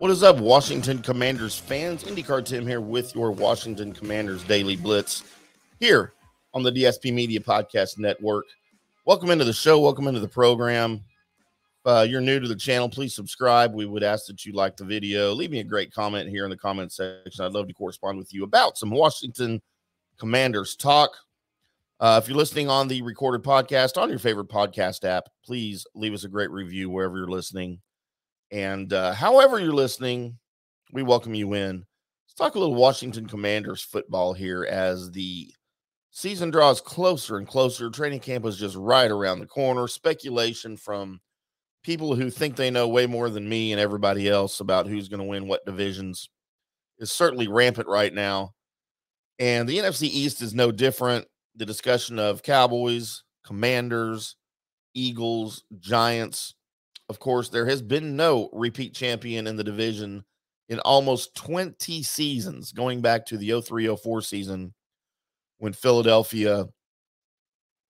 What is up, Washington Commanders fans? IndyCar Tim here with your Washington Commanders Daily Blitz here on the DSP Media Podcast Network. Welcome into the show. Welcome into the program. You're new to the channel, please subscribe. We would ask that you like the video. Leave me a great comment here in the comment section. I'd love to correspond with you about some Washington Commanders talk. If you're listening on the recorded podcast on your favorite podcast app, please leave us a great review wherever you're listening. And however you're listening, we welcome you in. Let's talk a little Washington Commanders football here as the season draws closer and closer. Training camp is just right around the corner. Speculation from people who think they know way more than me and everybody else about who's going to win what divisions is certainly rampant right now. And the NFC East is no different. The discussion of Cowboys, Commanders, Eagles, Giants. Of course, there has been no repeat champion in the division in almost 20 seasons, going back to the 03-04 season when Philadelphia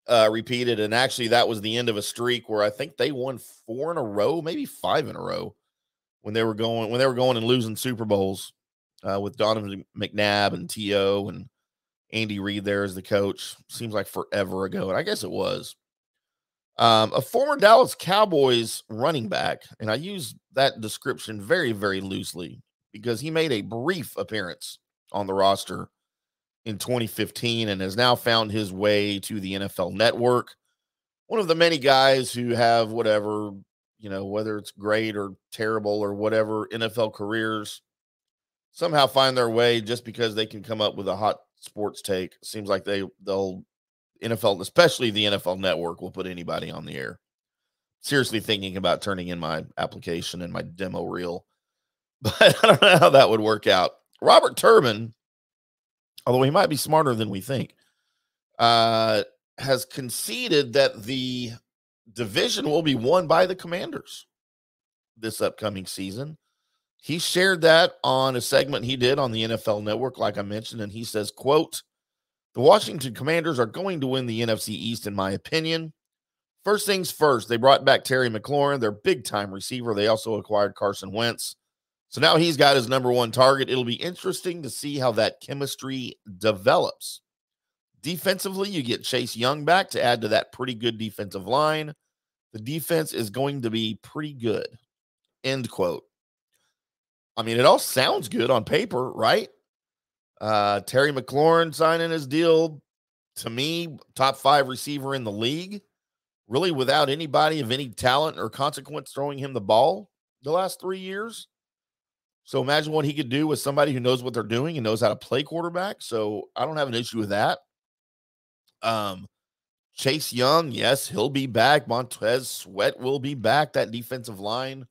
repeated. And actually, that was the end of a streak where I think they won 4 in a row, maybe 5 in a row, when they were going and losing Super Bowls with Donovan McNabb and T.O. and Andy Reid there as the coach. Seems like forever ago, and I guess it was. A former Dallas Cowboys running back, and I use that description very, very loosely because he made a brief appearance on the roster in 2015 and has now found his way to the NFL Network. One of the many guys who have whatever, you know, whether it's great or terrible or whatever, NFL careers somehow find their way just because they can come up with a hot sports take. Seems like they'll NFL, especially the NFL Network, will put anybody on the air. Seriously thinking about turning in my application and my demo reel, but I don't know how that would work out. Robert Turbin, although he might be smarter than we think, has conceded that the division will be won by the Commanders this upcoming season. He shared that on a segment he did on the NFL Network, like I mentioned, and he says, quote, "The Washington Commanders are going to win the NFC East, in my opinion. First things first, they brought back Terry McLaurin, their big-time receiver. They also acquired Carson Wentz. So now he's got his #1 target. It'll be interesting to see how that chemistry develops. Defensively, you get Chase Young back to add to that pretty good defensive line. The defense is going to be pretty good," end quote. I mean, it all sounds good on paper, right? Terry McLaurin signing his deal, to me, top 5 receiver in the league, really without anybody of any talent or consequence throwing him the ball the last 3 years. So imagine what he could do with somebody who knows what they're doing and knows how to play quarterback. So I don't have an issue with that. Chase Young, yes, he'll be back. Montez Sweat will be back. That defensive line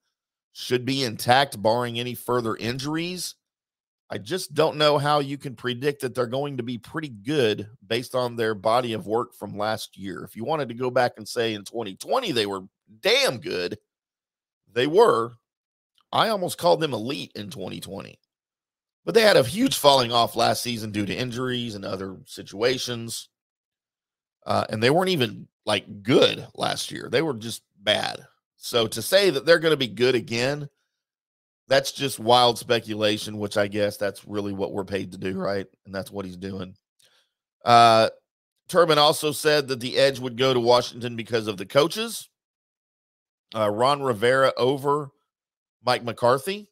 should be intact, barring any further injuries. I just don't know how you can predict that they're going to be pretty good based on their body of work from last year. If you wanted to go back and say in 2020 they were damn good, they were. I almost called them elite in 2020. But they had a huge falling off last season due to injuries and other situations. And they weren't even, like, good last year. They were just bad. So to say that they're going to be good again, that's just wild speculation, which I guess that's really what we're paid to do, right? And that's what he's doing. Turbin also said that the edge would go to Washington because of the coaches. Ron Rivera over Mike McCarthy.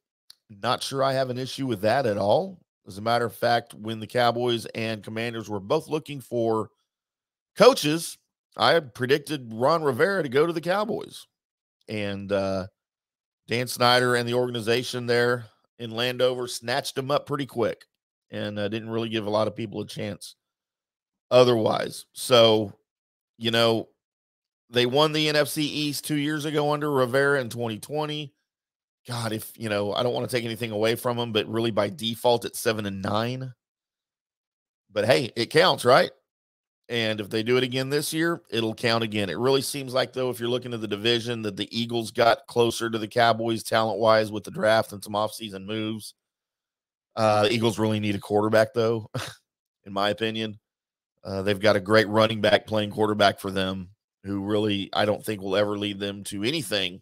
Not sure I have an issue with that at all. As a matter of fact, when the Cowboys and Commanders were both looking for coaches, I predicted Ron Rivera to go to the Cowboys. And Dan Snyder and the organization there in Landover snatched him up pretty quick and didn't really give a lot of people a chance otherwise. So, you know, they won the NFC East 2 years ago under Rivera in 2020. God, if, you know, I don't want to take anything away from them, but really by default it's 7-9. But, hey, it counts, right? And if they do it again this year, it'll count again. It really seems like, though, if you're looking at the division, that the Eagles got closer to the Cowboys talent-wise with the draft and some offseason moves. The Eagles really need a quarterback, though, in my opinion. They've got a great running back playing quarterback for them who really I don't think will ever lead them to anything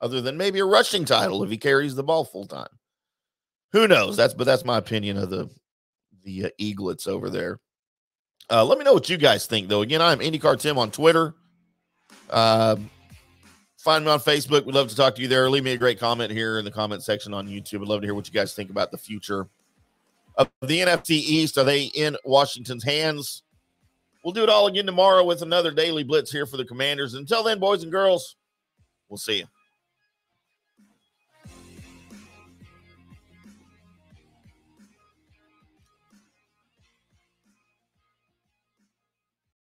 other than maybe a rushing title if he carries the ball full time. Who knows? That's my opinion of the Eaglets over there. Let me know what you guys think, though. Again, I'm IndyCar Tim on Twitter. Find me on Facebook. We'd love to talk to you there. Leave me a great comment here in the comment section on YouTube. I'd love to hear what you guys think about the future of the NFC East. Are they in Washington's hands? We'll do it all again tomorrow with another Daily Blitz here for the Commanders. Until then, boys and girls, we'll see you.